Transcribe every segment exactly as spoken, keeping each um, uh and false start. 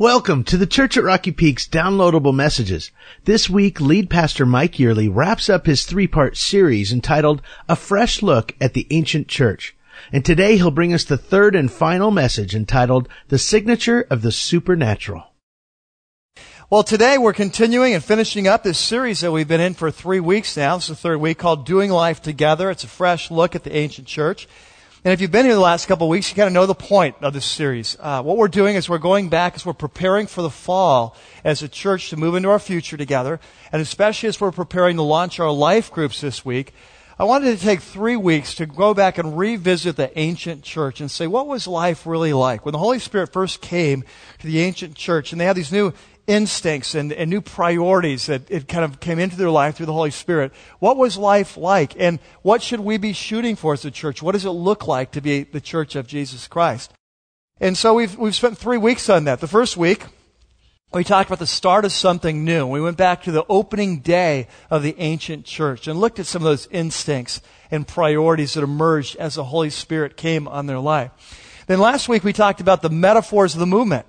Welcome to the Church at Rocky Peak's downloadable messages. This week, lead pastor Mike Yearley wraps up his three-part series entitled A Fresh Look at the Ancient Church. And today he'll bring us the third and final message entitled The Signature of the Supernatural. Well, today we're continuing and finishing up this series that we've been in for three weeks now. This is the third week called Doing Life Together. It's a fresh look at the ancient church. And if you've been here the last couple of weeks, you kind of know the point of this series. Uh, what we're doing is we're going back as we're preparing for the fall as a church to move into our future together, and especially as we're preparing to launch our life groups this week. I wanted to take three weeks to go back and revisit the ancient church and say, what was life really like? When the Holy Spirit first came to the ancient church, and they had these new instincts and, and new priorities that it kind of came into their life through the Holy Spirit. What was life like? And what should we be shooting for as a church? What does it look like to be the church of Jesus Christ? And so we've we've spent three weeks on that. The first week, we talked about the start of something new. We went back to the opening day of the ancient church and looked at some of those instincts and priorities that emerged as the Holy Spirit came on their life. Then last week, we talked about the metaphors of the movement.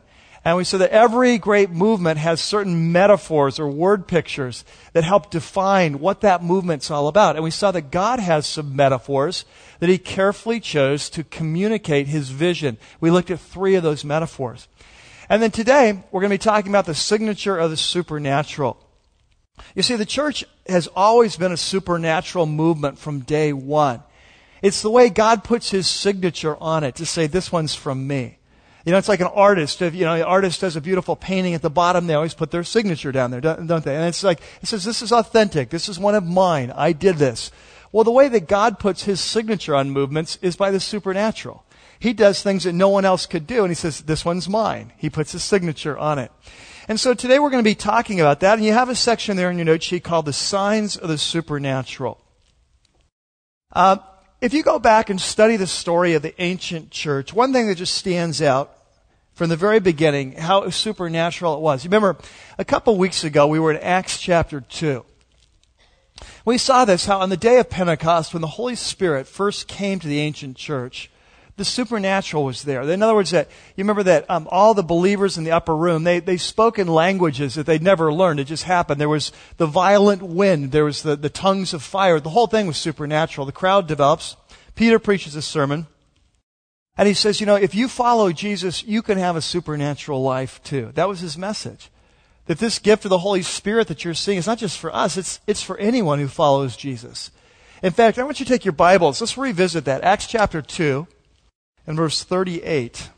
And we said that every great movement has certain metaphors or word pictures that help define what that movement's all about. And we saw that God has some metaphors that He carefully chose to communicate His vision. We looked at three of those metaphors. And then today, we're going to be talking about the signature of the supernatural. You see, the church has always been a supernatural movement from day one. It's the way God puts His signature on it to say, this one's from me. You know, it's like an artist. If, you know, an artist does a beautiful painting at the bottom. They always put their signature down there, don't they? And it's like, it says, this is authentic. This is one of mine. I did this. Well, the way that God puts His signature on movements is by the supernatural. He does things that no one else could do, and He says, this one's mine. He puts His signature on it. And so today we're going to be talking about that. And you have a section there in your note sheet called The Signs of the Supernatural. Uh, If you go back and study the story of the ancient church, one thing that just stands out from the very beginning, how supernatural it was. You remember, a couple weeks ago, we were in Acts chapter two. We saw this, how on the day of Pentecost, when the Holy Spirit first came to the ancient church, the supernatural was there. In other words, that you remember that um, all the believers in the upper room, they, they spoke in languages that they'd never learned. It just happened. There was the violent wind. There was the, the tongues of fire. The whole thing was supernatural. The crowd develops. Peter preaches a sermon. And he says, you know, if you follow Jesus, you can have a supernatural life too. That was his message. That this gift of the Holy Spirit that you're seeing is not just for us. It's, it's for anyone who follows Jesus. In fact, I want you to take your Bibles. Let's revisit that. Acts chapter two. In verse thirty-eight,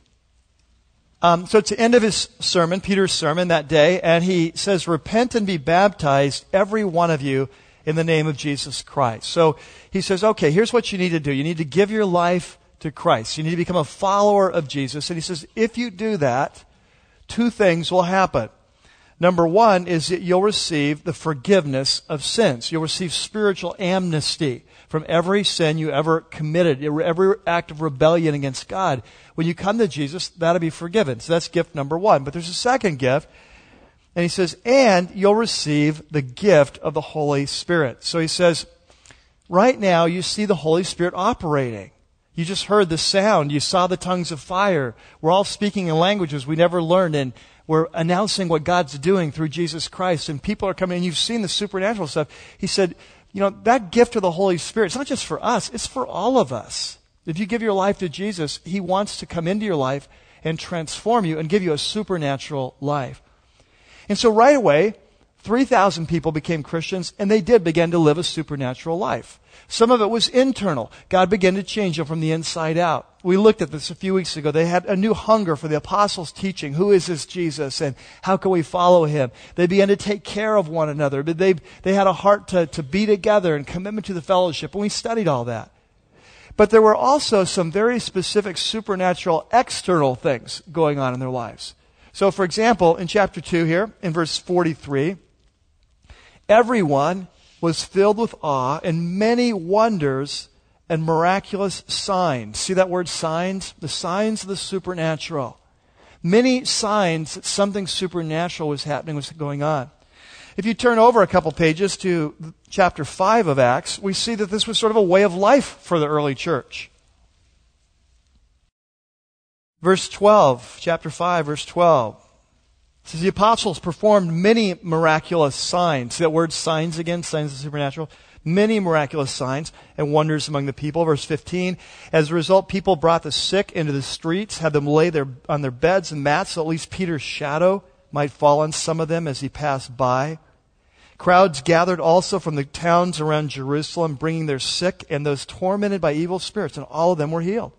um, so it's the end of his sermon, Peter's sermon that day, and he says, repent and be baptized, every one of you, in the name of Jesus Christ. So he says, okay, here's what you need to do. You need to give your life to Christ. You need to become a follower of Jesus. And he says, if you do that, two things will happen. Number one is that you'll receive the forgiveness of sins. You'll receive spiritual amnesty from every sin you ever committed, every act of rebellion against God. When you come to Jesus, that'll be forgiven. So that's gift number one. But there's a second gift. And he says, and you'll receive the gift of the Holy Spirit. So he says, right now you see the Holy Spirit operating. You just heard the sound. You saw the tongues of fire. We're all speaking in languages we never learned, and we're announcing what God's doing through Jesus Christ, and people are coming, and you've seen the supernatural stuff. He said, you know, that gift of the Holy Spirit, it's not just for us, it's for all of us. If you give your life to Jesus, He wants to come into your life and transform you and give you a supernatural life. And so right away, three thousand people became Christians, and they did begin to live a supernatural life. Some of it was internal. God began to change them from the inside out. We looked at this a few weeks ago. They had a new hunger for the apostles' teaching. Who is this Jesus, and how can we follow Him? They began to take care of one another. They, they had a heart to, to be together and commitment to the fellowship, and we studied all that. But there were also some very specific supernatural external things going on in their lives. So, for example, in chapter two here, in verse forty-three, everyone was filled with awe and many wonders and miraculous signs. See that word signs? The signs of the supernatural. Many signs that something supernatural was happening, was going on. If you turn over a couple pages to chapter five of Acts, we see that this was sort of a way of life for the early church. Verse twelve, chapter five, verse twelve. It says the apostles performed many miraculous signs. See that word signs again? Signs of the supernatural. Many miraculous signs and wonders among the people. Verse fifteen, as a result, people brought the sick into the streets, had them lay their, on their beds and mats, so at least Peter's shadow might fall on some of them as he passed by. Crowds gathered also from the towns around Jerusalem, bringing their sick and those tormented by evil spirits, and all of them were healed.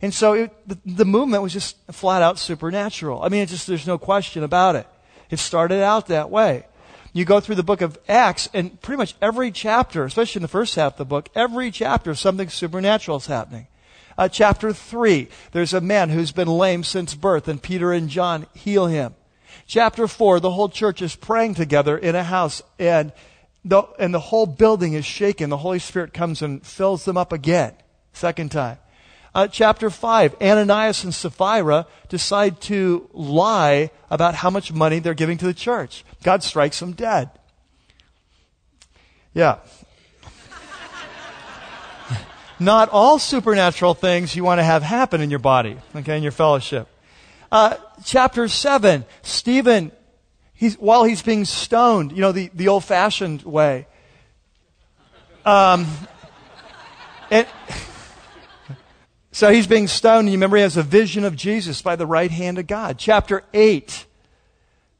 And so it, the, the movement was just flat out supernatural. I mean, it just, there's no question about it. It started out that way. You go through the book of Acts, and pretty much every chapter, especially in the first half of the book, every chapter something supernatural is happening. Uh, chapter three, there's a man who's been lame since birth, and Peter and John heal him. Chapter four, the whole church is praying together in a house, and the, and the whole building is shaken. The Holy Spirit comes and fills them up again, second time. Uh, chapter five, Ananias and Sapphira decide to lie about how much money they're giving to the church. God strikes them dead. Yeah. Not all supernatural things you want to have happen in your body, okay, in your fellowship. Uh, chapter seven, Stephen, he's, while he's being stoned, you know, the, the old-fashioned way. Um, and... So he's being stoned, and you remember he has a vision of Jesus by the right hand of God. Chapter eight,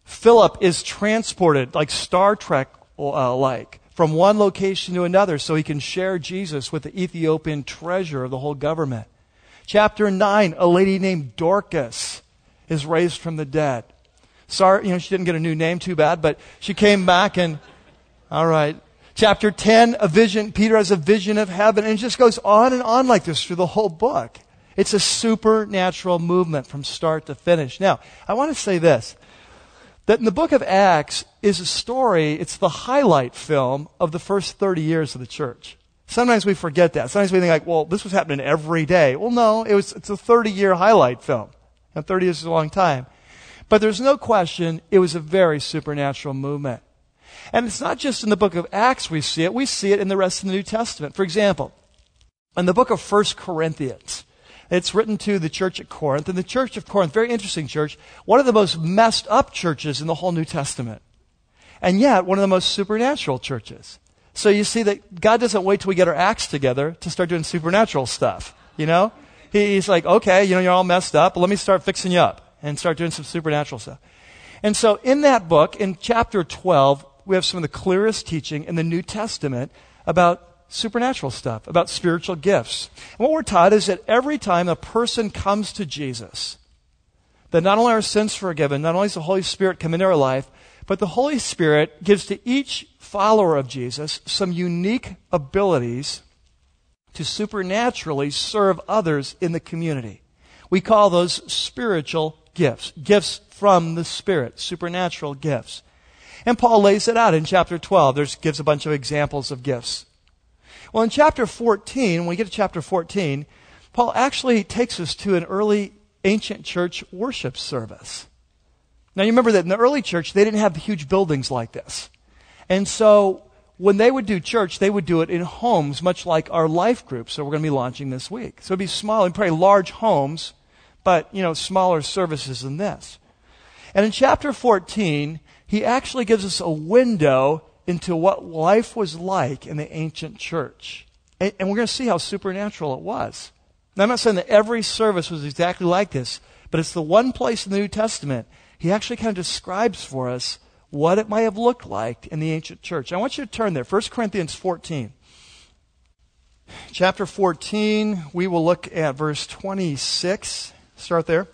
Philip is transported, like Star Trek-like, uh, from one location to another so he can share Jesus with the Ethiopian treasurer of the whole government. Chapter nine, a lady named Dorcas is raised from the dead. Sorry, you know, she didn't get a new name, too bad, but she came back and, all right. Chapter ten, a vision, Peter has a vision of heaven, and it just goes on and on like this through the whole book. It's a supernatural movement from start to finish. Now, I want to say this, that in the book of Acts is a story, it's the highlight film of the first thirty years of the church. Sometimes we forget that. Sometimes we think like, well, this was happening every day. Well, no, it was, it's a thirty-year highlight film. And thirty years is a long time. But there's no question it was a very supernatural movement. And it's not just in the book of Acts we see it. We see it in the rest of the New Testament. For example, in the book of First Corinthians, it's written to the church at Corinth. And the church of Corinth, very interesting church, one of the most messed up churches in the whole New Testament. And yet, one of the most supernatural churches. So you see that God doesn't wait till we get our acts together to start doing supernatural stuff, you know? He's like, okay, you know, you're all messed up, but let me start fixing you up and start doing some supernatural stuff. And so in that book, in chapter twelve, we have some of the clearest teaching in the New Testament about supernatural stuff, about spiritual gifts. And what we're taught is that every time a person comes to Jesus, that not only are sins forgiven, not only does the Holy Spirit come into our life, but the Holy Spirit gives to each follower of Jesus some unique abilities to supernaturally serve others in the community. We call those spiritual gifts, gifts from the Spirit, supernatural gifts. And Paul lays it out in chapter twelve. There's gives a bunch of examples of gifts. Well, in chapter fourteen, when we get to chapter fourteen, Paul actually takes us to an early ancient church worship service. Now, you remember that in the early church, they didn't have huge buildings like this. And so when they would do church, they would do it in homes, much like our life group. So we're going to be launching this week. So it'd be small and probably large homes, but, you know, smaller services than this. And in chapter fourteen... he actually gives us a window into what life was like in the ancient church. And, and we're going to see how supernatural it was. Now, I'm not saying that every service was exactly like this, but it's the one place in the New Testament he actually kind of describes for us what it might have looked like in the ancient church. I want you to turn there, First Corinthians fourteen. Chapter fourteen, we will look at verse twenty-six. Start there.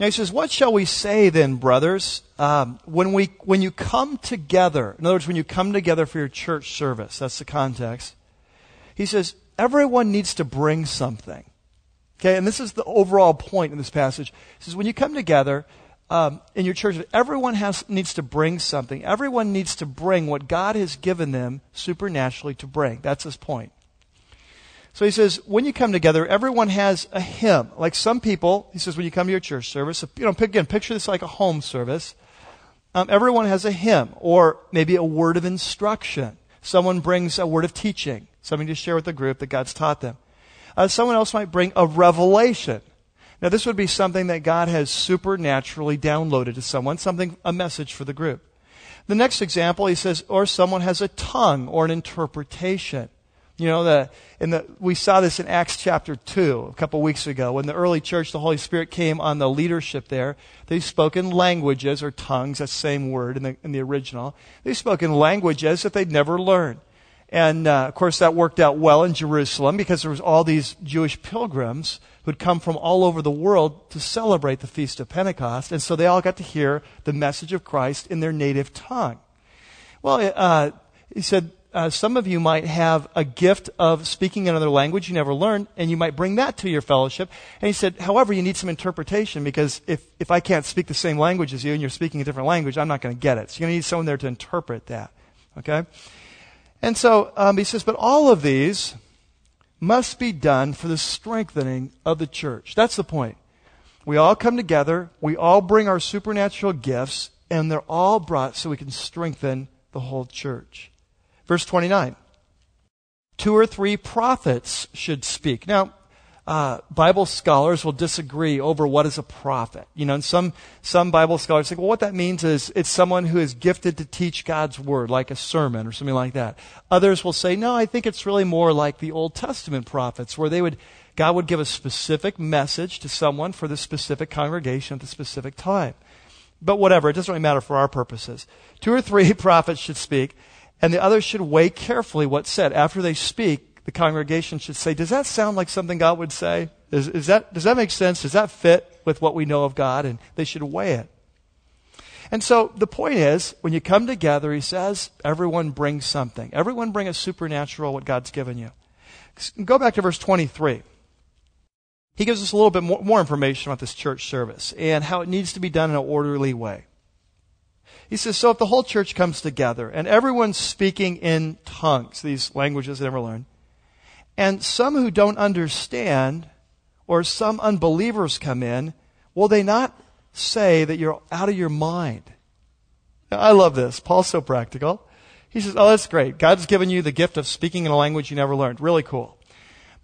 Now he says, what shall we say then, brothers, um, when we when you come together? In other words, when you come together for your church service, that's the context. He says, everyone needs to bring something. Okay, and this is the overall point in this passage. He says, when you come together um, in your church, everyone has needs to bring something. Everyone needs to bring what God has given them supernaturally to bring. That's his point. So he says, when you come together, everyone has a hymn. Like some people, he says, when you come to your church service, you know, again, picture this like a home service. Um, everyone has a hymn or maybe a word of instruction. Someone brings a word of teaching, something to share with the group that God's taught them. Uh, someone else might bring a revelation. Now, this would be something that God has supernaturally downloaded to someone, something, a message for the group. The next example, he says, or someone has a tongue or an interpretation. You know, the, in the, we saw this in Acts chapter two a couple weeks ago. When the early church, the Holy Spirit came on the leadership there, they spoke in languages or tongues, that same word in the, in the original. They spoke in languages that they'd never learned. And, uh, of course, that worked out well in Jerusalem because there was all these Jewish pilgrims who'd come from all over the world to celebrate the Feast of Pentecost. And so they all got to hear the message of Christ in their native tongue. Well, uh, he said, uh, some of you might have a gift of speaking another language you never learned, and you might bring that to your fellowship. And he said, however, you need some interpretation because if, if I can't speak the same language as you and you're speaking a different language, I'm not going to get it. So you're going to need someone there to interpret that. Okay? And so um, he says, but all of these must be done for the strengthening of the church. That's the point. We all come together. We all bring our supernatural gifts, and they're all brought so we can strengthen the whole church. Verse twenty-nine, two or three prophets should speak. Now, uh, Bible scholars will disagree over what is a prophet. You know, and some, some Bible scholars think, well, what that means is it's someone who is gifted to teach God's word, like a sermon or something like that. Others will say, no, I think it's really more like the Old Testament prophets, where they would, God would give a specific message to someone for the specific congregation at the specific time. But whatever, it doesn't really matter for our purposes. Two or three prophets should speak, and the others should weigh carefully what's said. After they speak, the congregation should say, does that sound like something God would say? Is, is that, does that make sense? Does that fit with what we know of God? And they should weigh it. And so the point is, when you come together, he says, everyone bring something. Everyone bring a supernatural, what God's given you. Go back to verse twenty-three. He gives us a little bit more, more information about this church service and how it needs to be done in an orderly way. He says, so if the whole church comes together and everyone's speaking in tongues, these languages they never learned, and some who don't understand, or some unbelievers come in, will they not say that you're out of your mind? Now, I love this. Paul's so practical. He says, oh, that's great. God's given you the gift of speaking in a language you never learned. Really cool.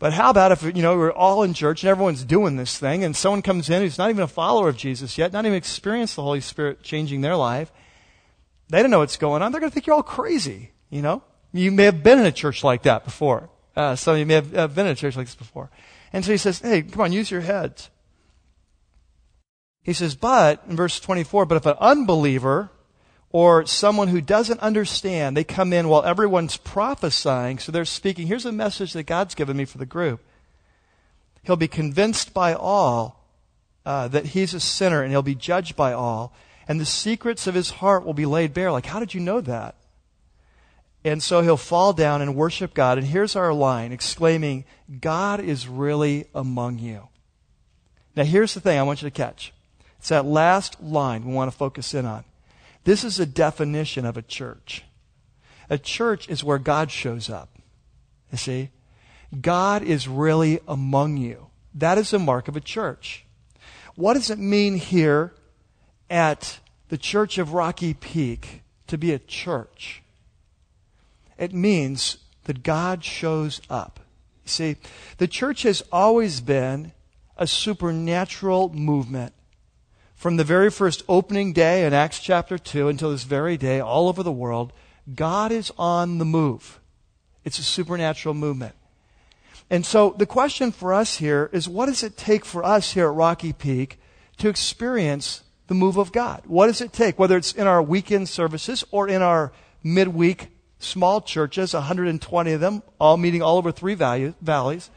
But how about if, you know, we're all in church and everyone's doing this thing, and someone comes in who's not even a follower of Jesus yet, not even experienced the Holy Spirit changing their life. They don't know what's going on. They're going to think you're all crazy, you know? You may have been in a church like that before. Uh, some of you may have uh, been in a church like this before. And so he says, hey, come on, use your heads. He says, but, in verse twenty-four, but if an unbeliever or someone who doesn't understand, they come in while everyone's prophesying, so they're speaking, here's a message that God's given me for the group. He'll be convinced by all uh, that he's a sinner, and he'll be judged by all, and the secrets of his heart will be laid bare. Like, how did you know that? And so he'll fall down and worship God. And here's our line, exclaiming, God is really among you. Now, here's the thing I want you to catch. It's that last line we want to focus in on. This is a definition of a church. A church is where God shows up. You see? God is really among you. That is the mark of a church. What does it mean here at the Church of Rocky Peak to be a church? It means that God shows up. See, the church has always been a supernatural movement. From the very first opening day in Acts chapter two until this very day, all over the world, God is on the move. It's a supernatural movement. And so the question for us here is, what does it take for us here at Rocky Peak to experience the move of God? What does it take, whether it's in our weekend services or in our midweek small churches, one hundred twenty of them, all meeting all over three value, valleys.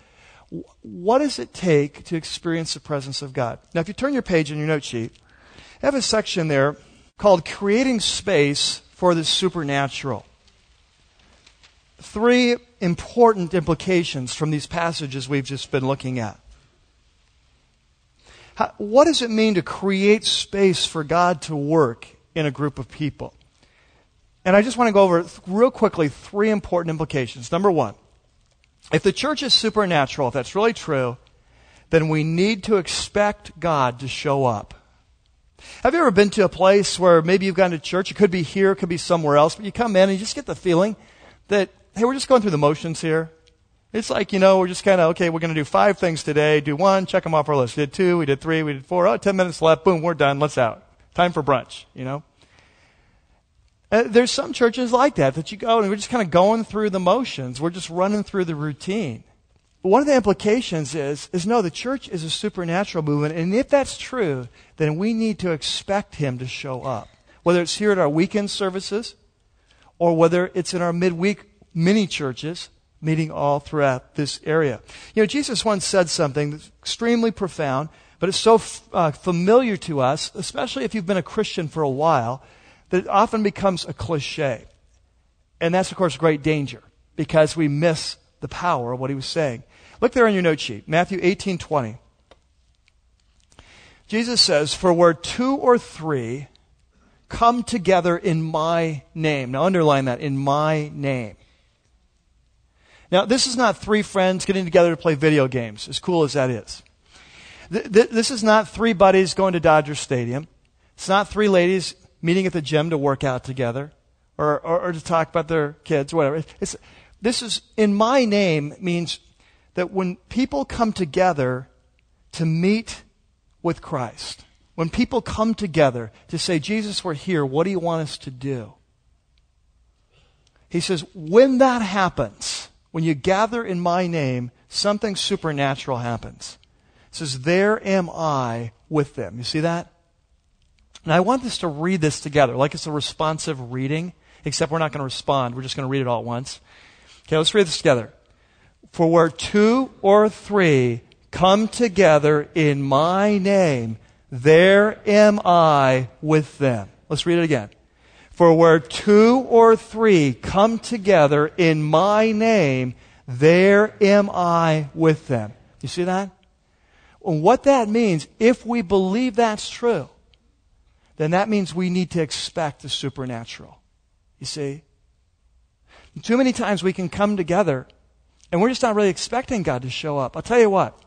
What does it take to experience the presence of God? Now, if you turn your page in your note sheet, I have a section there called Creating Space for the Supernatural. Three important implications from these passages we've just been looking at. How, what does it mean to create space for God to work in a group of people? And I just want to go over, real quickly, three important implications. Number one, if the church is supernatural, if that's really true, then we need to expect God to show up. Have you ever been to a place where maybe you've gone to church, it could be here, it could be somewhere else, but you come in and you just get the feeling that, hey, we're just going through the motions here. It's like, you know, we're just kind of, okay, we're going to do five things today. Do one, check them off our list. We did two, we did three, we did four. Oh, ten minutes left. Boom, we're done. Let's out. Time for brunch, you know. Uh, there's some churches like that, that you go and we're just kind of going through the motions. We're just running through the routine. One of the implications is, is no, the church is a supernatural movement. And if that's true, then we need to expect him to show up. Whether it's here at our weekend services or whether it's in our midweek mini churches meeting all throughout this area. You know, Jesus once said something that's extremely profound, but it's so f- uh, familiar to us, especially if you've been a Christian for a while, that it often becomes a cliche. And that's, of course, great danger because we miss the power of what he was saying. Look there on your note sheet, Matthew eighteen twenty. Jesus says, "For where two or three come together in my name." Now underline that, in my name. Now, this is not three friends getting together to play video games, as cool as that is. Th- th- this is not three buddies going to Dodger Stadium. It's not three ladies meeting at the gym to work out together or, or, or to talk about their kids, or whatever. It's, this is, in my name, means that when people come together to meet with Christ, when people come together to say, Jesus, we're here, what do you want us to do? He says, when that happens, when you gather in my name, something supernatural happens. It says, there am I with them. You see that? And I want us to read this together, like it's a responsive reading, except we're not going to respond. We're just going to read it all at once. Okay, let's read this together. For where two or three come together in my name, there am I with them. Let's read it again. For where two or three come together in my name, there am I with them. You see that? And what that means, if we believe that's true, then that means we need to expect the supernatural. You see? Too many times we can come together and we're just not really expecting God to show up. I'll tell you what.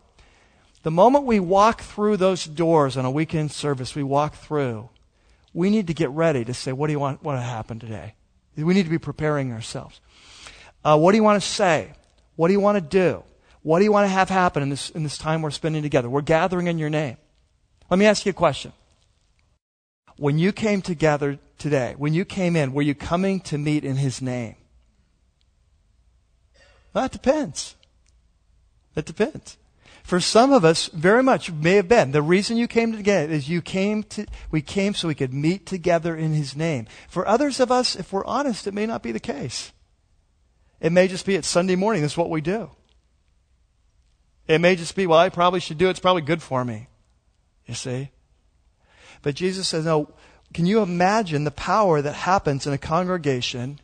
The moment we walk through those doors on a weekend service, we walk through, we need to get ready to say, what do you want what to happen today? We need to be preparing ourselves. Uh, what do you want to say? What do you want to do? What do you want to have happen in this in this time we're spending together? We're gathering in your name. Let me ask you a question. When you came together today, when you came in, were you coming to meet in his name? Well, that depends. That depends. For some of us, very much may have been. The reason you came together is you came to, we came so we could meet together in his name. For others of us, if we're honest, it may not be the case. It may just be it's Sunday morning. That's what we do. It may just be, well, I probably should do it. It's probably good for me. You see? But Jesus says, no, can you imagine the power that happens in a congregation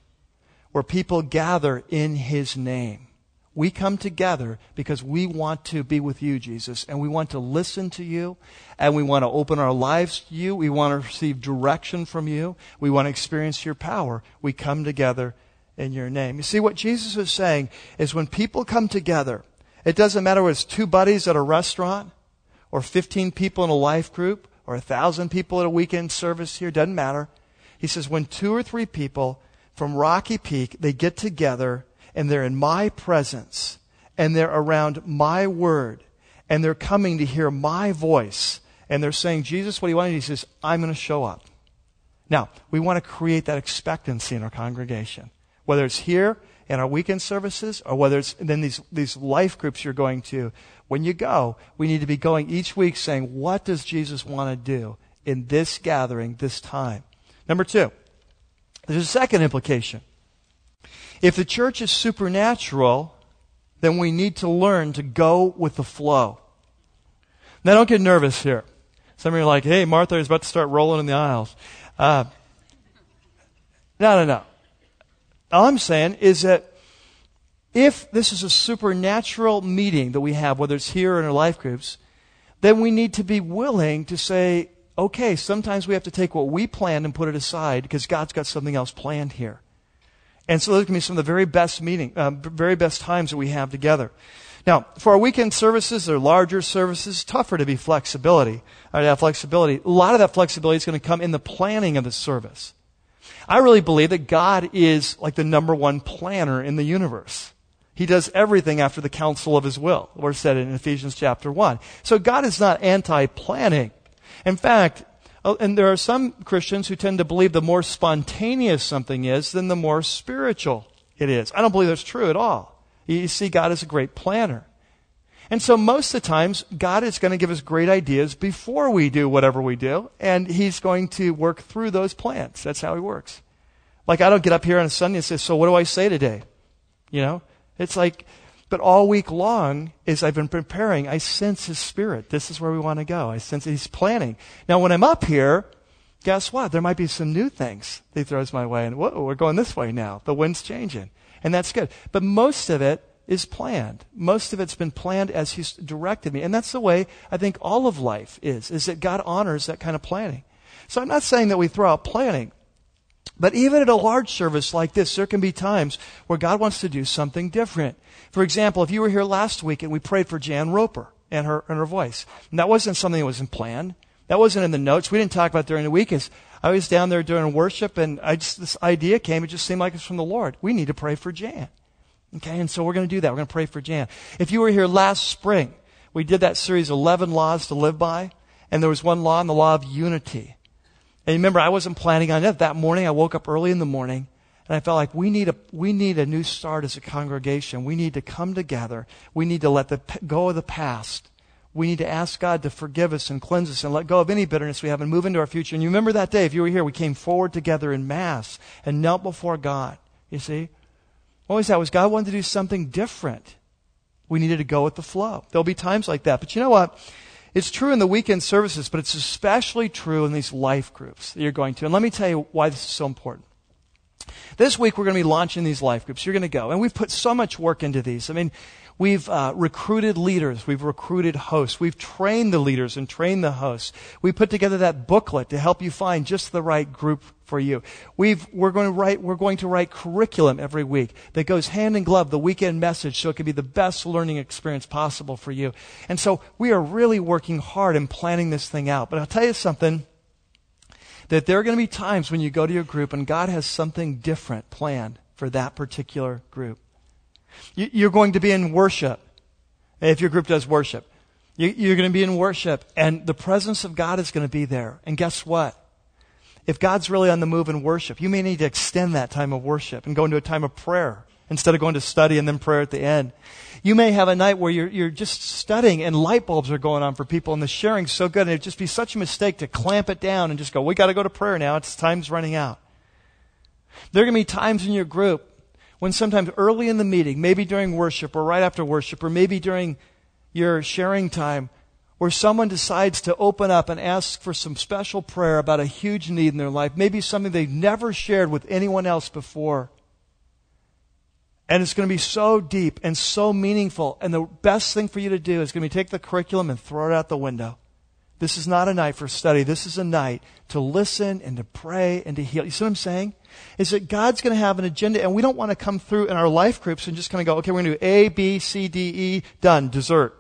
where people gather in his name? We come together because we want to be with you, Jesus, and we want to listen to you, and we want to open our lives to you. We want to receive direction from you. We want to experience your power. We come together in your name. You see, what Jesus is saying is when people come together, it doesn't matter whether it's two buddies at a restaurant or fifteen people in a life group or one thousand people at a weekend service here, doesn't matter. He says when two or three people from Rocky Peak, they get together and they're in my presence, and they're around my word, and they're coming to hear my voice, and they're saying, Jesus, what do you want? And he says, I'm going to show up. Now, we want to create that expectancy in our congregation, whether it's here in our weekend services or whether it's in these, these life groups you're going to. When you go, we need to be going each week saying, what does Jesus want to do in this gathering, this time? Number two, there's a second implication. If the church is supernatural, then we need to learn to go with the flow. Now, don't get nervous here. Some of you are like, hey, Martha is about to start rolling in the aisles. Uh, no, no, no. All I'm saying is that if this is a supernatural meeting that we have, whether it's here or in our life groups, then we need to be willing to say, okay, sometimes we have to take what we planned and put it aside because God's got something else planned here. And so those can be some of the very best meeting, uh, very best times that we have together. Now, for our weekend services, they're larger services, tougher to be flexibility. Or to have flexibility. A lot of that flexibility is going to come in the planning of the service. I really believe that God is like the number one planner in the universe. He does everything after the counsel of his will. We're said in Ephesians chapter one. So God is not anti-planning. In fact, and there are some Christians who tend to believe the more spontaneous something is, then the more spiritual it is. I don't believe that's true at all. You see, God is a great planner. And so most of the times, God is going to give us great ideas before we do whatever we do, and he's going to work through those plans. That's how he works. Like, I don't get up here on a Sunday and say, so what do I say today? You know? It's like, but all week long, as I've been preparing, I sense his spirit. This is where we want to go. I sense he's planning. Now, when I'm up here, guess what? There might be some new things he throws my way. And whoa, we're going this way now. The wind's changing. And that's good. But most of it is planned. Most of it's been planned as he's directed me. And that's the way I think all of life is, is that God honors that kind of planning. So I'm not saying that we throw out planning. But even at a large service like this, there can be times where God wants to do something different. For example, if you were here last week and we prayed for Jan Roper and her and her voice, and that wasn't something that wasn't planned. That wasn't in the notes. We didn't talk about it during the week. I was down there during worship, and I just, this idea came. It just seemed like it's from the Lord. We need to pray for Jan. Okay, and so we're going to do that. We're going to pray for Jan. If you were here last spring, we did that series, eleven Laws to Live By, and there was one law, and the law of unity. And remember, I wasn't planning on it. That morning, I woke up early in the morning, and I felt like we need a we need a new start as a congregation. We need to come together. We need to let the go of the past. We need to ask God to forgive us and cleanse us and let go of any bitterness we have and move into our future. And you remember that day, if you were here, we came forward together in mass and knelt before God. You see? What was that? Was God wanted to do something different. We needed to go with the flow. There'll be times like that. But you know what? It's true in the weekend services, but it's especially true in these life groups that you're going to. And let me tell you why this is so important. This week, we're going to be launching these life groups. You're going to go. And we've put so much work into these. I mean, we've uh, recruited leaders. We've recruited hosts. We've trained the leaders and trained the hosts. We put together that booklet to help you find just the right group for you. We've, we're going to write, we're going to write curriculum every week that goes hand in glove, the weekend message, so it can be the best learning experience possible for you. And so we are really working hard in planning this thing out. But I'll tell you something, that there are going to be times when you go to your group and God has something different planned for that particular group. You, you're going to be in worship. If your group does worship, you, you're going to be in worship and the presence of God is going to be there. And guess what? If God's really on the move in worship, you may need to extend that time of worship and go into a time of prayer instead of going to study and then prayer at the end. You may have a night where you're, you're just studying and light bulbs are going on for people and the sharing's so good and it'd just be such a mistake to clamp it down and just go, we got to go to prayer now. It's time's running out. There are going to be times in your group when sometimes early in the meeting, maybe during worship or right after worship or maybe during your sharing time, where someone decides to open up and ask for some special prayer about a huge need in their life, maybe something they've never shared with anyone else before. And it's going to be so deep and so meaningful. And the best thing for you to do is going to be take the curriculum and throw it out the window. This is not a night for study. This is a night to listen and to pray and to heal. You see what I'm saying? Is that God's going to have an agenda, and we don't want to come through in our life groups and just kind of go, okay, we're going to do A, B, C, D, E, done, dessert.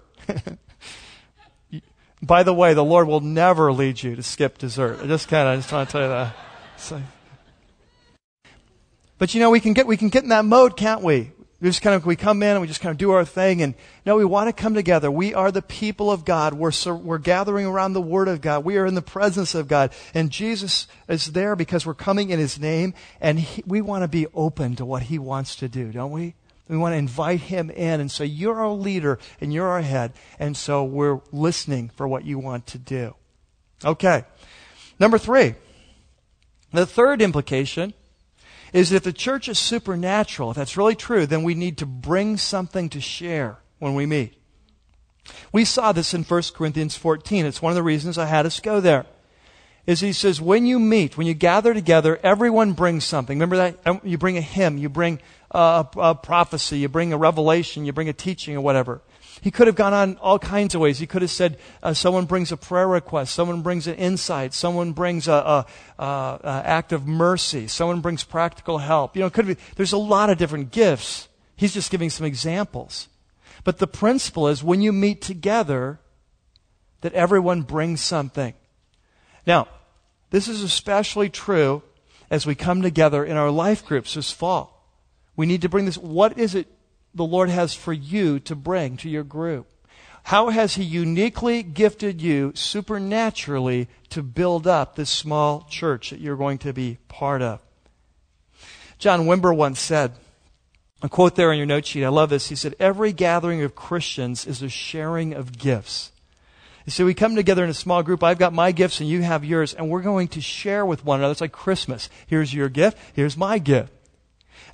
By the way, the Lord will never lead you to skip dessert. I just kind of, I just want to tell you that. So. But you know, we can get, we can get in that mode, can't we? We just kind of, we come in and we just kind of do our thing. And no, we want to come together. We are the people of God. We're, we're gathering around the Word of God. We are in the presence of God. And Jesus is there because we're coming in His name. And he, we want to be open to what He wants to do, don't we? We want to invite Him in and say, you're our leader and you're our head. And so we're listening for what you want to do. Okay. Number three. The third implication is that if the church is supernatural, if that's really true, then we need to bring something to share when we meet. We saw this in First Corinthians fourteen. It's one of the reasons I had us go there. Is he says, when you meet, when you gather together, everyone brings something. Remember that? You bring a hymn, you bring a, a prophecy, you bring a revelation, you bring a teaching or whatever. He could have gone on all kinds of ways. He could have said, uh, someone brings a prayer request, someone brings an insight, someone brings a, a, a, a act of mercy, someone brings practical help. You know, it could be, there's a lot of different gifts. He's just giving some examples. But the principle is when you meet together, that everyone brings something. Now, this is especially true as we come together in our life groups this fall. We need to bring this. What is it the Lord has for you to bring to your group. How has He uniquely gifted you supernaturally to build up this small church that you're going to be part of? John Wimber once said, a quote there on your note sheet, I love this. He said, every gathering of Christians is a sharing of gifts. You see, we come together in a small group. I've got my gifts and you have yours. And we're going to share with one another. It's like Christmas. Here's your gift. Here's my gift.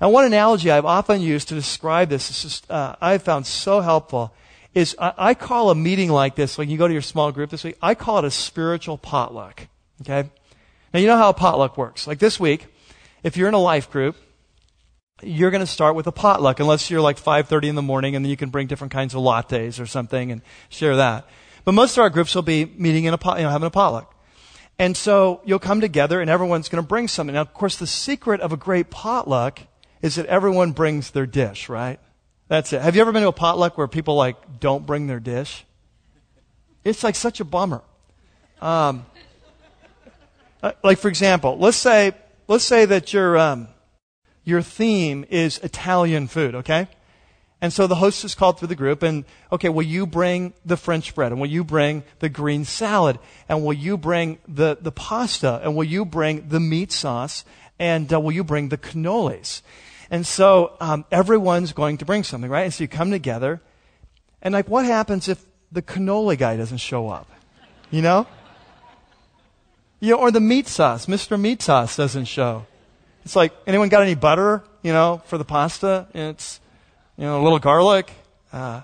And one analogy I've often used to describe this, this is, uh, I've found so helpful, is I, I call a meeting like this, when you go to your small group this week, I call it a spiritual potluck. Okay? Now, you know how a potluck works. Like this week, if you're in a life group, you're going to start with a potluck, unless you're like five thirty in the morning, and then you can bring different kinds of lattes or something and share that. But most of our groups will be meeting in a pot, you know, having a potluck. And so you'll come together, and everyone's going to bring something. Now, of course, the secret of a great potluck is that everyone brings their dish, right? That's it. Have you ever been to a potluck where people, like, don't bring their dish? It's, like, such a bummer. Um, like, for example, let's say let's say that your um, your theme is Italian food, okay? And so the host is called through the group and, okay, will you bring the French bread? And will you bring the green salad? And will you bring the, the pasta? And will you bring the meat sauce? And uh, will you bring the cannolis? And so um, everyone's going to bring something, right? And so you come together. And, like, what happens if the cannoli guy doesn't show up? You know? You know, or the meat sauce. Mister Meat Sauce doesn't show. It's like, anyone got any butter, you know, for the pasta? And it's... You know, a little garlic. Uh,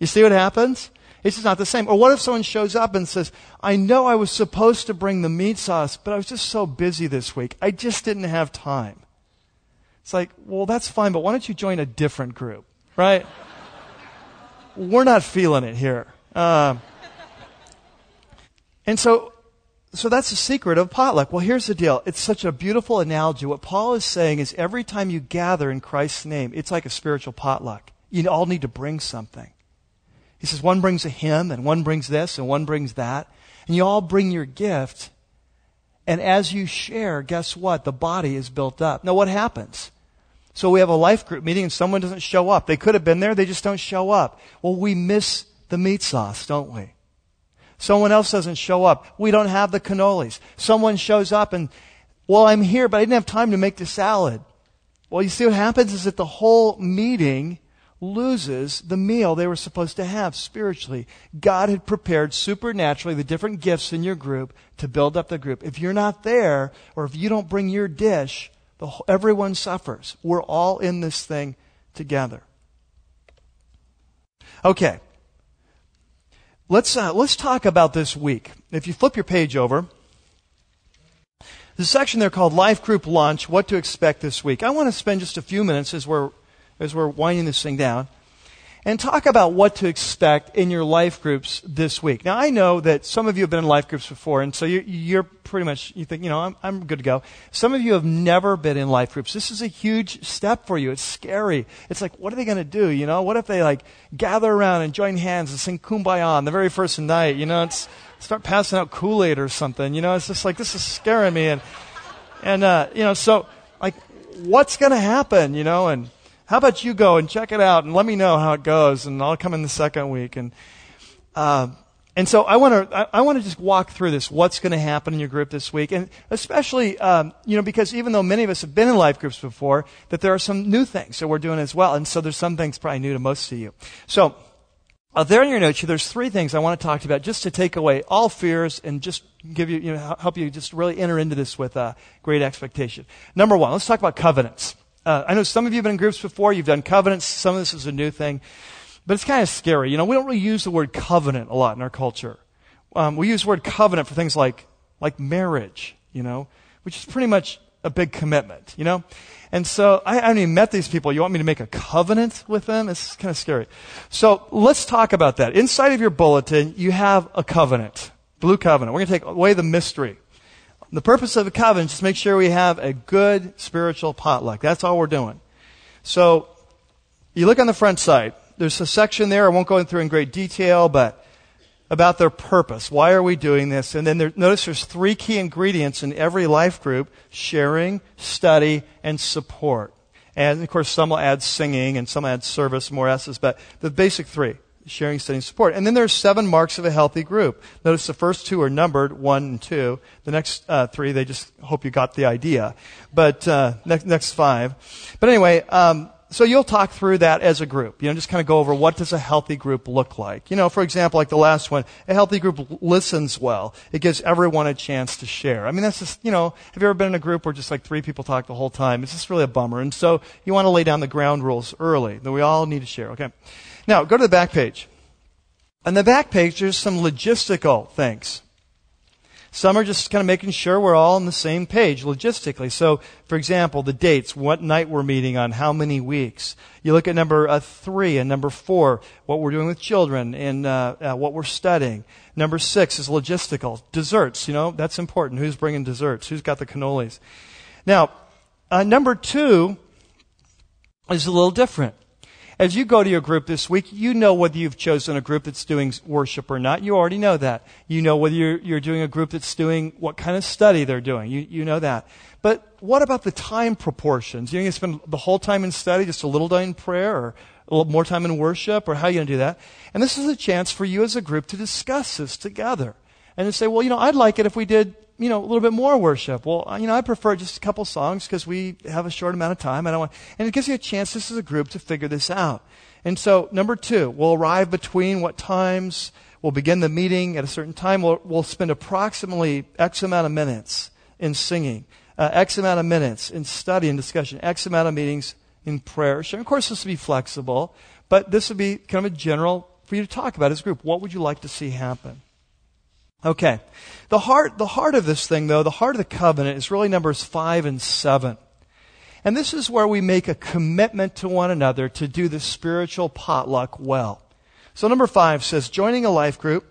you see what happens? It's just not the same. Or what if someone shows up and says, I know I was supposed to bring the meat sauce, but I was just so busy this week. I just didn't have time. It's like, well, that's fine, but why don't you join a different group, right? We're not feeling it here. Um, and so, so that's the secret of potluck. Well, here's the deal. It's such a beautiful analogy. What Paul is saying is every time you gather in Christ's name, it's like a spiritual potluck. You all need to bring something. He says one brings a hymn, and one brings this, and one brings that. And you all bring your gift. And as you share, guess what? The body is built up. Now, what happens? So we have a life group meeting, and someone doesn't show up. They could have been there. They just don't show up. Well, we miss the meat sauce, don't we? Someone else doesn't show up. We don't have the cannolis. Someone shows up and, well, I'm here, but I didn't have time to make the salad. Well, you see what happens is that the whole meeting loses the meal they were supposed to have spiritually. God had prepared supernaturally the different gifts in your group to build up the group. If you're not there, or if you don't bring your dish, the whole, everyone suffers. We're all in this thing together. Okay. Let's uh, let's talk about this week. If you flip your page over, the section there called Life Group Launch, What to Expect This Week. I want to spend just a few minutes as we're as we're winding this thing down and talk about what to expect in your life groups this week. Now, I know that some of you have been in life groups before, and so you're, you're pretty much, you think, you know, I'm, I'm good to go. Some of you have never been in life groups. This is a huge step for you. It's scary. It's like, what are they going to do, you know? What if they, like, gather around and join hands and sing Kumbaya on the very first night, you know? It's, start passing out Kool-Aid or something, you know? It's just like, this is scaring me. And, and uh, you know, so, like, what's going to happen, you know? And how about you go and check it out and let me know how it goes, and I'll come in the second week. And uh, and so I want to I, I want to just walk through this, what's going to happen in your group this week, and especially um, you know, because even though many of us have been in life groups before, that there are some new things that we're doing as well, and so there's some things probably new to most of you. So uh, there in your notes, there's three things I want to talk to you about just to take away all fears and just give you, you know, help you just really enter into this with uh, great expectation. Number one, let's talk about covenants. Uh, I know some of you have been in groups before. You've done covenants. Some of this is a new thing. But it's kind of scary. You know, we don't really use the word covenant a lot in our culture. Um, we use the word covenant for things like like marriage, you know, which is pretty much a big commitment, you know. And so I, I haven't even met these people. You want me to make a covenant with them? It's kind of scary. So let's talk about that. Inside of your bulletin, you have a covenant, blue covenant. We're going to take away the mystery. The purpose of the covenant is to make sure we have a good spiritual potluck. That's all we're doing. So you look on the front side. There's a section there. I won't go through in great detail, but about their purpose. Why are we doing this? And then there, notice there's three key ingredients in every life group: sharing, study, and support. And, of course, some will add singing and some add service, more S's, but the basic three, sharing, studying, support. And then there are seven marks of a healthy group. Notice the first two are numbered, one and two. The next uh, three, they just hope you got the idea. But uh, next, next five. But anyway, um, so you'll talk through that as a group. You know, just kind of go over what does a healthy group look like. You know, for example, like the last one, a healthy group listens well. It gives everyone a chance to share. I mean, that's just, you know, have you ever been in a group where just like three people talk the whole time? It's just really a bummer. And so you want to lay down the ground rules early that we all need to share, okay? Now, go to the back page. On the back page, there's some logistical things. Some are just kind of making sure we're all on the same page logistically. So, for example, the dates, what night we're meeting on, how many weeks. You look at number uh, three and number four, what we're doing with children and uh, uh, what we're studying. Number six is logistical. Desserts, you know, that's important. Who's bringing desserts? Who's got the cannolis? Now, uh, number two is a little different. As you go to your group this week, you know whether you've chosen a group that's doing worship or not. You already know that. You know whether you're, you're doing a group that's doing what kind of study they're doing. You, you know that. But what about the time proportions? You're going to spend the whole time in study, just a little time in prayer, or a little more time in worship, or how are you going to do that? And this is a chance for you as a group to discuss this together and to say, well, you know, I'd like it if we did, you know, a little bit more worship. Well, you know, I prefer just a couple songs because we have a short amount of time. I don't want, and it gives you a chance, this is a group, to figure this out. And so, number two, we'll arrive between what times, we'll begin the meeting at a certain time, we'll, we'll spend approximately X amount of minutes in singing, uh, X amount of minutes in study and discussion, X amount of meetings in prayer. Sure, of course, this will be flexible, but this would be kind of a general for you to talk about as a group. What would you like to see happen? Okay. The heart, the heart of this thing, though, the heart of the covenant is really numbers five and seven. And this is where we make a commitment to one another to do the spiritual potluck well. So number five says, joining a life group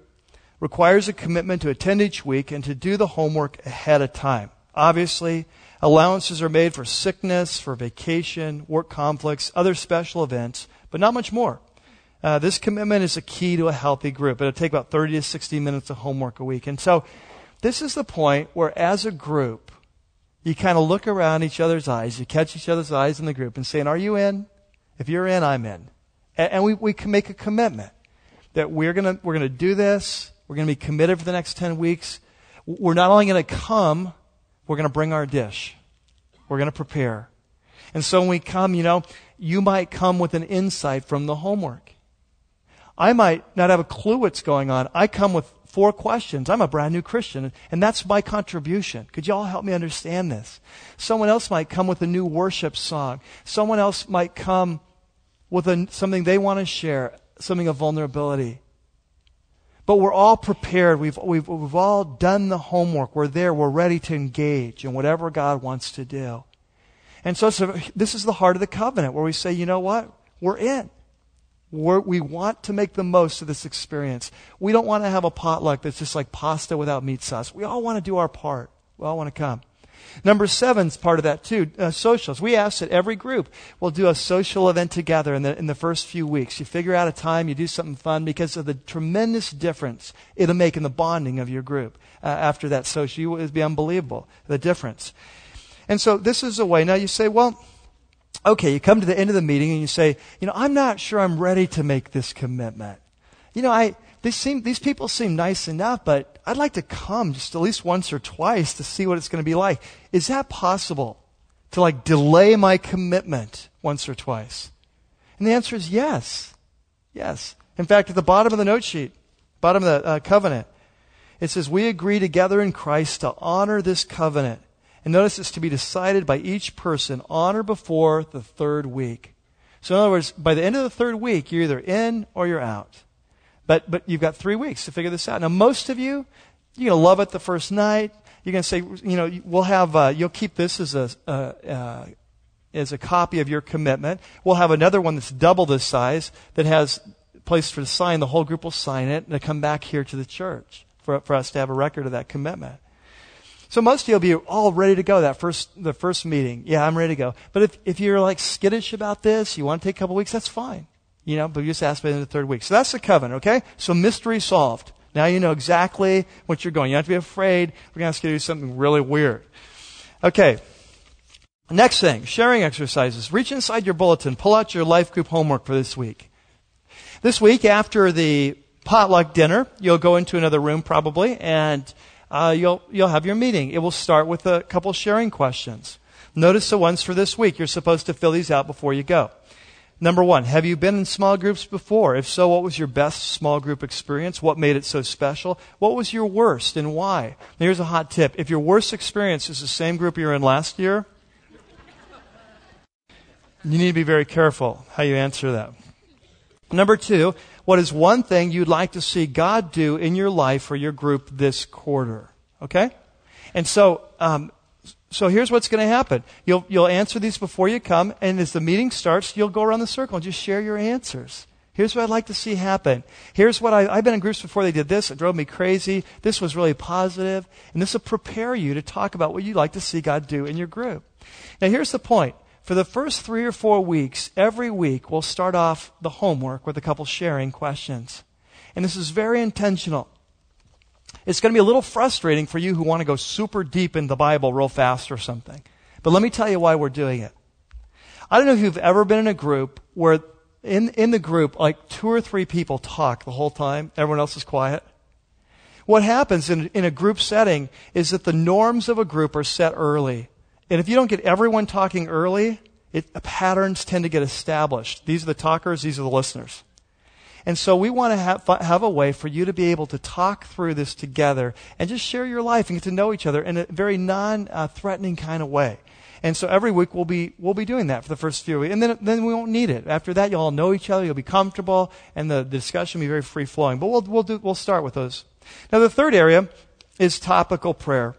requires a commitment to attend each week and to do the homework ahead of time. Obviously, allowances are made for sickness, for vacation, work conflicts, other special events, but not much more. Uh, this commitment is a key to a healthy group. It'll take about thirty to sixty minutes of homework a week. And so this is the point where as a group, you kind of look around each other's eyes. You catch each other's eyes in the group and saying, are you in? If you're in, I'm in. And, and we, we can make a commitment that we're going to we're gonna do this. We're going to be committed for the next ten weeks. We're not only going to come, we're going to bring our dish. We're going to prepare. And so when we come, you know, you might come with an insight from the homework. I might not have a clue what's going on. I come with four questions. I'm a brand new Christian, and that's my contribution. Could you all help me understand this? Someone else might come with a new worship song. Someone else might come with a, something they want to share, something of vulnerability. But we're all prepared. We've, we've, we've all done the homework. We're there. We're ready to engage in whatever God wants to do. And so, so this is the heart of the covenant where we say, you know what? We're in. We're, we want to make the most of this experience. We don't want to have a potluck that's just like pasta without meat sauce. We all want to do our part. We all want to come. Number seven's part of that too, uh, socials. We ask that every group will do a social event together in the, in the first few weeks. You figure out a time, you do something fun because of the tremendous difference it'll make in the bonding of your group. Uh, after that social, you, it'd be unbelievable, the difference. And so this is a way. Now you say, well, okay, you come to the end of the meeting and you say, you know, I'm not sure I'm ready to make this commitment. You know, I these seem these people seem nice enough, but I'd like to come just at least once or twice to see what it's going to be like. Is that possible to like delay my commitment once or twice? And the answer is yes. Yes. In fact, at the bottom of the note sheet, bottom of the uh, covenant, it says, we agree together in Christ to honor this covenant. And notice it's to be decided by each person on or before the third week. So in other words, by the end of the third week, you're either in or you're out. But but you've got three weeks to figure this out. Now, most of you, you're going to love it the first night. You're going to say, you know, we'll have, uh, you'll keep this as a, uh, uh, as a copy of your commitment. We'll have another one that's double this size that has a place for to sign. The whole group will sign it and it'll come back here to the church for, for us to have a record of that commitment. So most of you will be all ready to go that first, the first meeting. Yeah, I'm ready to go. But if, if you're like skittish about this, you want to take a couple weeks, that's fine. You know, but you just ask by the end of the third week. So that's the covenant, okay? So mystery solved. Now you know exactly what you're going. You don't have to be afraid. We're going to ask you to do something really weird. Okay. Next thing, sharing exercises. Reach inside your bulletin. Pull out your life group homework for this week. This week, after the potluck dinner, you'll go into another room probably, and uh, you'll you'll have your meeting. It will start with a couple sharing questions. Notice the ones for this week. You're supposed to fill these out before you go. Number one, have you been in small groups before? If so, what was your best small group experience? What made it so special? What was your worst and why? Now, here's a hot tip. If your worst experience is the same group you were in last year, you need to be very careful how you answer that. Number two, what is one thing you'd like to see God do in your life or your group this quarter? Okay? And so, um, So here's what's going to happen. You'll you'll answer these before you come, and as the meeting starts, you'll go around the circle and just share your answers. Here's what I'd like to see happen. Here's what I, I've been in groups before they did this. It drove me crazy. This was really positive. And this will prepare you to talk about what you'd like to see God do in your group. Now here's the point. For the first three or four weeks, every week, we'll start off the homework with a couple sharing questions. And this is very intentional. It's going to be a little frustrating for you who want to go super deep in the Bible real fast or something. But let me tell you why we're doing it. I don't know if you've ever been in a group where in, in the group, like two or three people talk the whole time. Everyone else is quiet. What happens in, in a group setting is that the norms of a group are set early. And if you don't get everyone talking early, it, patterns tend to get established. These are the talkers. These are the listeners. And so we want to have, have a way for you to be able to talk through this together and just share your life and get to know each other in a very non-threatening kind of way. And so every week we'll be we'll be doing that for the first few weeks. And then then we won't need it. After that, you'll all know each other. You'll be comfortable, and the, the discussion will be very free-flowing. But we'll we'll do we'll start with those. Now, the third area is topical prayer.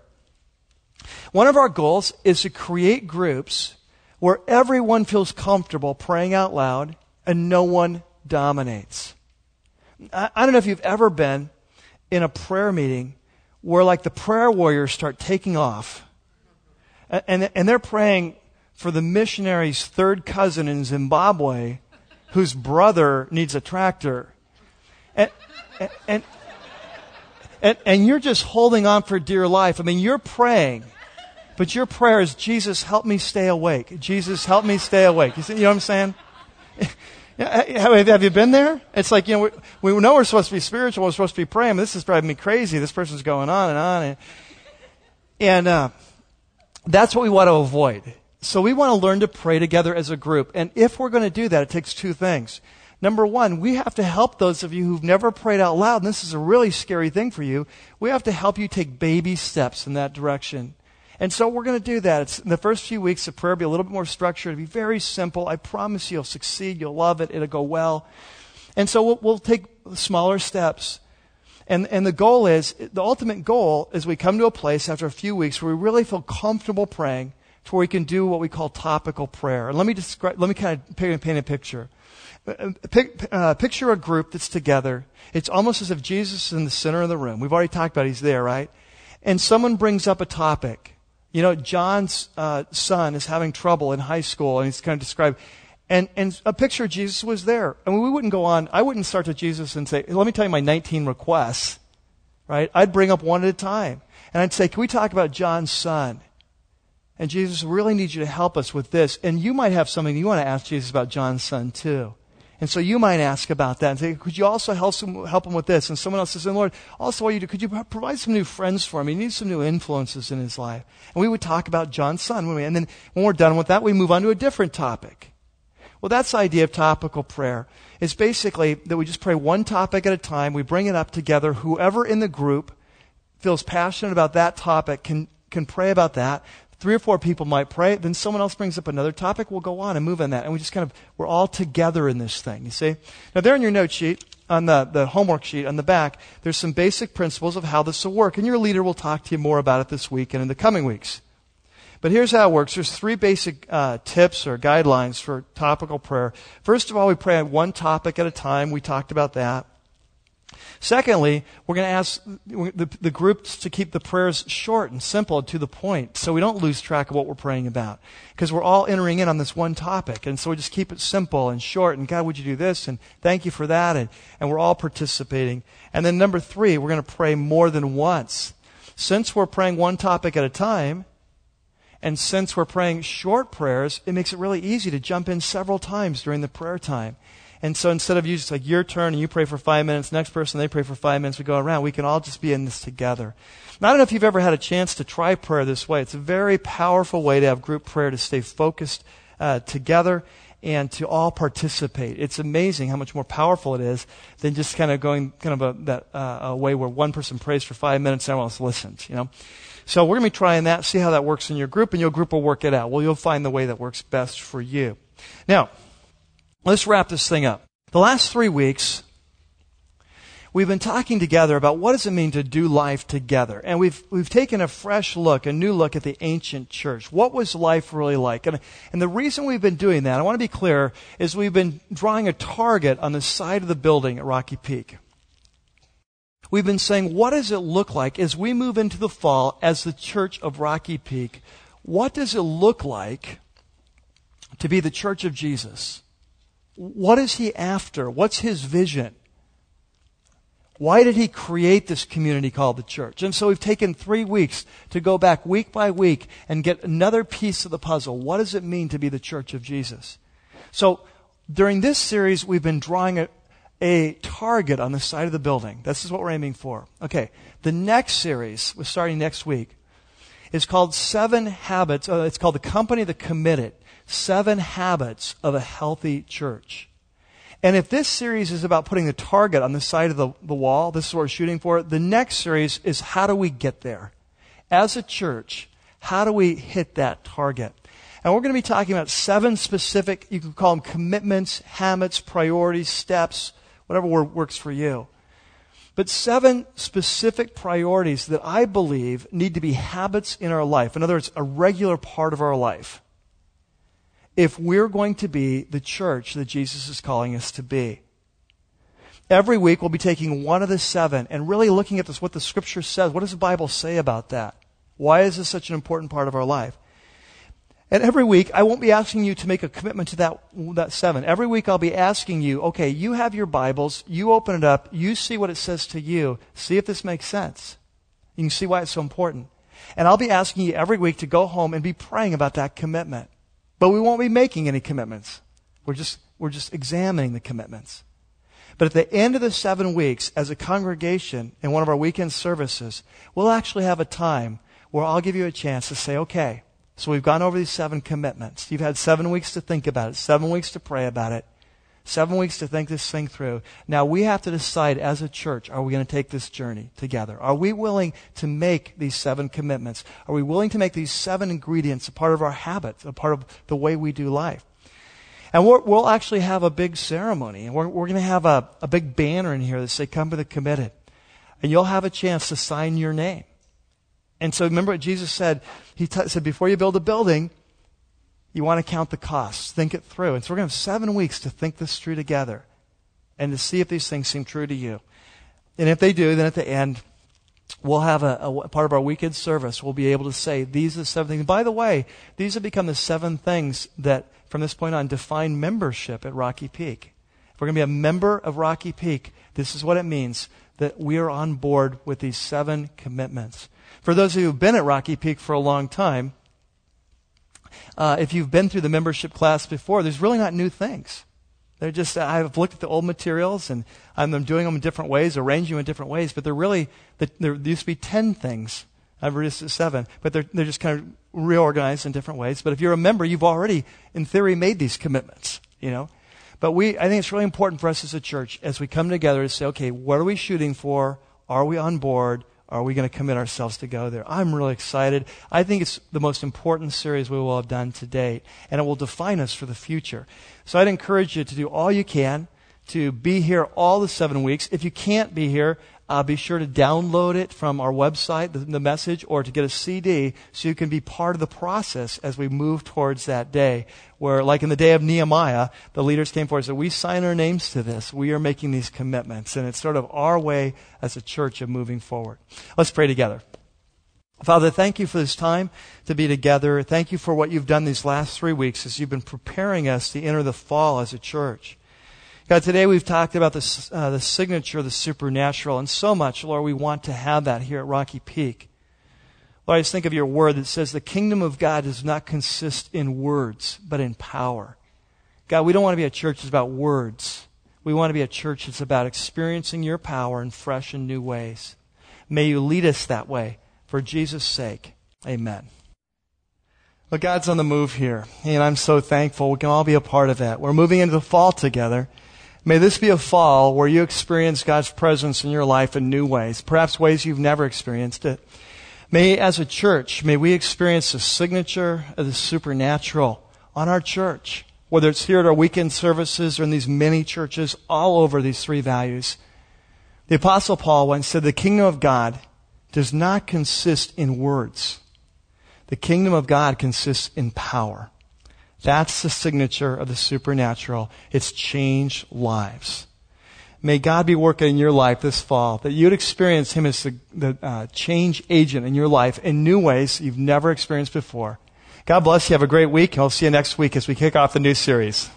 One of our goals is to create groups where everyone feels comfortable praying out loud and no one dominates. I don't know if you've ever been in a prayer meeting where like the prayer warriors start taking off and and they're praying for the missionary's third cousin in Zimbabwe whose brother needs a tractor. And, and, and, and you're just holding on for dear life. I mean, you're praying, but your prayer is, Jesus, help me stay awake. Jesus, help me stay awake. You see, you know what I'm saying? Have you been there? It's like, you know, we, we know we're supposed to be spiritual. We're supposed to be praying. This is driving me crazy. This person's going on and on. And, and uh, that's what we want to avoid. So we want to learn to pray together as a group. And if we're going to do that, it takes two things. Number one, we have to help those of you who've never prayed out loud. And this is a really scary thing for you. We have to help you take baby steps in that direction. And so we're going to do that. It's, in the first few weeks of prayer, be a little bit more structured. It'll be very simple. I promise you, you'll succeed. You'll love it. It'll go well. And so we'll, we'll take smaller steps. And, and the goal is, the ultimate goal is we come to a place after a few weeks where we really feel comfortable praying to where we can do what we call topical prayer. And let me describe, let me kind of paint a picture. Uh, picture a group that's together. It's almost as if Jesus is in the center of the room. We've already talked about he's there, right? And someone brings up a topic. You know, John's uh, son is having trouble in high school, and he's kind of described. And, and a picture of Jesus was there. I mean, we wouldn't go on. I wouldn't start to Jesus and say, let me tell you my nineteen requests, right? I'd bring up one at a time. And I'd say, can we talk about John's son? And Jesus really needs you to help us with this. And you might have something you want to ask Jesus about John's son, too. And so you might ask about that and say, could you also help him, help him with this? And someone else says, Lord, also what you do, could you provide some new friends for him? He needs some new influences in his life. And we would talk about John's son, wouldn't we? And then when we're done with that, we move on to a different topic. Well, that's the idea of topical prayer. It's basically that we just pray one topic at a time. We bring it up together. Whoever in the group feels passionate about that topic can, can pray about that. Three or four people might pray. Then someone else brings up another topic. We'll go on and move on that. And we just kind of, we're all together in this thing, you see? Now, there in your note sheet, on the, the homework sheet on the back, there's some basic principles of how this will work. And your leader will talk to you more about it this week and in the coming weeks. But here's how it works. There's three basic uh, tips or guidelines for topical prayer. First of all, we pray on one topic at a time. We talked about that. Secondly, we're going to ask the, the groups to keep the prayers short and simple and to the point so we don't lose track of what we're praying about because we're all entering in on this one topic. And so we just keep it simple and short and, God, would you do this? And thank you for that. And, and we're all participating. And then number three, we're going to pray more than once. Since we're praying one topic at a time And since we're praying short prayers, it makes it really easy to jump in several times during the prayer time. And so instead of you just like your turn and you pray for five minutes, next person, they pray for five minutes, we go around. We can all just be in this together. Now, I don't know if you've ever had a chance to try prayer this way. It's a very powerful way to have group prayer, to stay focused uh, together and to all participate. It's amazing how much more powerful it is than just kind of going kind of a, that, uh, a way where one person prays for five minutes and everyone else listens, you know. So we're going to be trying that, see how that works in your group, and your group will work it out. Well, you'll find the way that works best for you. Now, let's wrap this thing up. The last three weeks, we've been talking together about what does it mean to do life together. And we've we've taken a fresh look, a new look at the ancient church. What was life really like? And, and the reason we've been doing that, I want to be clear, is we've been drawing a target on the side of the building at Rocky Peak. We've been saying, what does it look like as we move into the fall as the Church of Rocky Peak? What does it look like to be the Church of Jesus? What is he after? What's his vision? Why did he create this community called the church? And so we've taken three weeks to go back week by week and get another piece of the puzzle. What does it mean to be the Church of Jesus? So during this series, we've been drawing a, a target on the side of the building. This is what we're aiming for. Okay, the next series, we're starting next week, is called Seven Habits. Uh, it's called The Company That Committed. Seven Habits of a Healthy Church. And if this series is about putting the target on the side of the, the wall, this is what we're shooting for, the next series is how do we get there? As a church, how do we hit that target? And we're going to be talking about seven specific, you could call them commitments, habits, priorities, steps, whatever word works for you. But seven specific priorities that I believe need to be habits in our life. In other words, a regular part of our life, if we're going to be the church that Jesus is calling us to be. Every week we'll be taking one of the seven and really looking at this, what the Scripture says. What does the Bible say about that? Why is this such an important part of our life? And every week I won't be asking you to make a commitment to that, that seven. Every week I'll be asking you, okay, you have your Bibles, you open it up, you see what it says to you, see if this makes sense. You can see why it's so important. And I'll be asking you every week to go home and be praying about that commitment. But we won't be making any commitments. We're just, we're just examining the commitments. But at the end of the seven weeks, as a congregation, in one of our weekend services, we'll actually have a time where I'll give you a chance to say, okay, so we've gone over these seven commitments. You've had seven weeks to think about it, seven weeks to pray about it, seven weeks to think this thing through. Now we have to decide as a church, are we going to take this journey together? Are we willing to make these seven commitments? Are we willing to make these seven ingredients a part of our habits, a part of the way we do life? And we're, we'll actually have a big ceremony. And we're, we're going to have a, a big banner in here that says, come to the committed. And you'll have a chance to sign your name. And so remember what Jesus said. He t- said, before you build a building, you want to count the costs. Think it through. And so we're going to have seven weeks to think this through together and to see if these things seem true to you. And if they do, then at the end, we'll have a, a part of our weekend service. We'll be able to say, these are the seven things. By the way, these have become the seven things that, from this point on, define membership at Rocky Peak. If we're going to be a member of Rocky Peak, this is what it means, that we are on board with these seven commitments. For those of you who have been at Rocky Peak for a long time, Uh, if you've been through the membership class before, there's really not new things. They're just, I've looked at the old materials and I'm doing them in different ways, arranging them in different ways, but they're really, there used to be ten things. I've reduced it to seven, but they're, they're just kind of reorganized in different ways. But if you're a member, you've already, in theory, made these commitments, you know. But we, I think it's really important for us as a church, as we come together, to say, okay, what are we shooting for? Are we on board? Are we going to commit ourselves to go there? I'm really excited. I think it's the most important series we will have done to date, and it will define us for the future. So I'd encourage you to do all you can to be here all the seven weeks. If you can't be here, uh, be sure to download it from our website, the, the message, or to get a C D so you can be part of the process as we move towards that day where, like in the day of Nehemiah, the leaders came forward and said, we sign our names to this. We are making these commitments. And it's sort of our way as a church of moving forward. Let's pray together. Father, thank you for this time to be together. Thank you for what you've done these last three weeks as you've been preparing us to enter the fall as a church. God, today we've talked about the, uh, the signature of the supernatural, and so much, Lord, we want to have that here at Rocky Peak. Lord, I just think of your word that says the kingdom of God does not consist in words, but in power. God, we don't want to be a church that's about words. We want to be a church that's about experiencing your power in fresh and new ways. May you lead us that way. For Jesus' sake, amen. But God's on the move here, and I'm so thankful we can all be a part of that. We're moving into the fall together. May this be a fall where you experience God's presence in your life in new ways, perhaps ways you've never experienced it. May, as a church, may we experience the signature of the supernatural on our church, whether it's here at our weekend services or in these many churches all over these three values. The Apostle Paul once said, the kingdom of God does not consist in words. The kingdom of God consists in power. That's the signature of the supernatural. It's changed lives. May God be working in your life this fall, that you'd experience him as the, the uh, change agent in your life in new ways you've never experienced before. God bless you. Have a great week. I'll see you next week as we kick off the new series.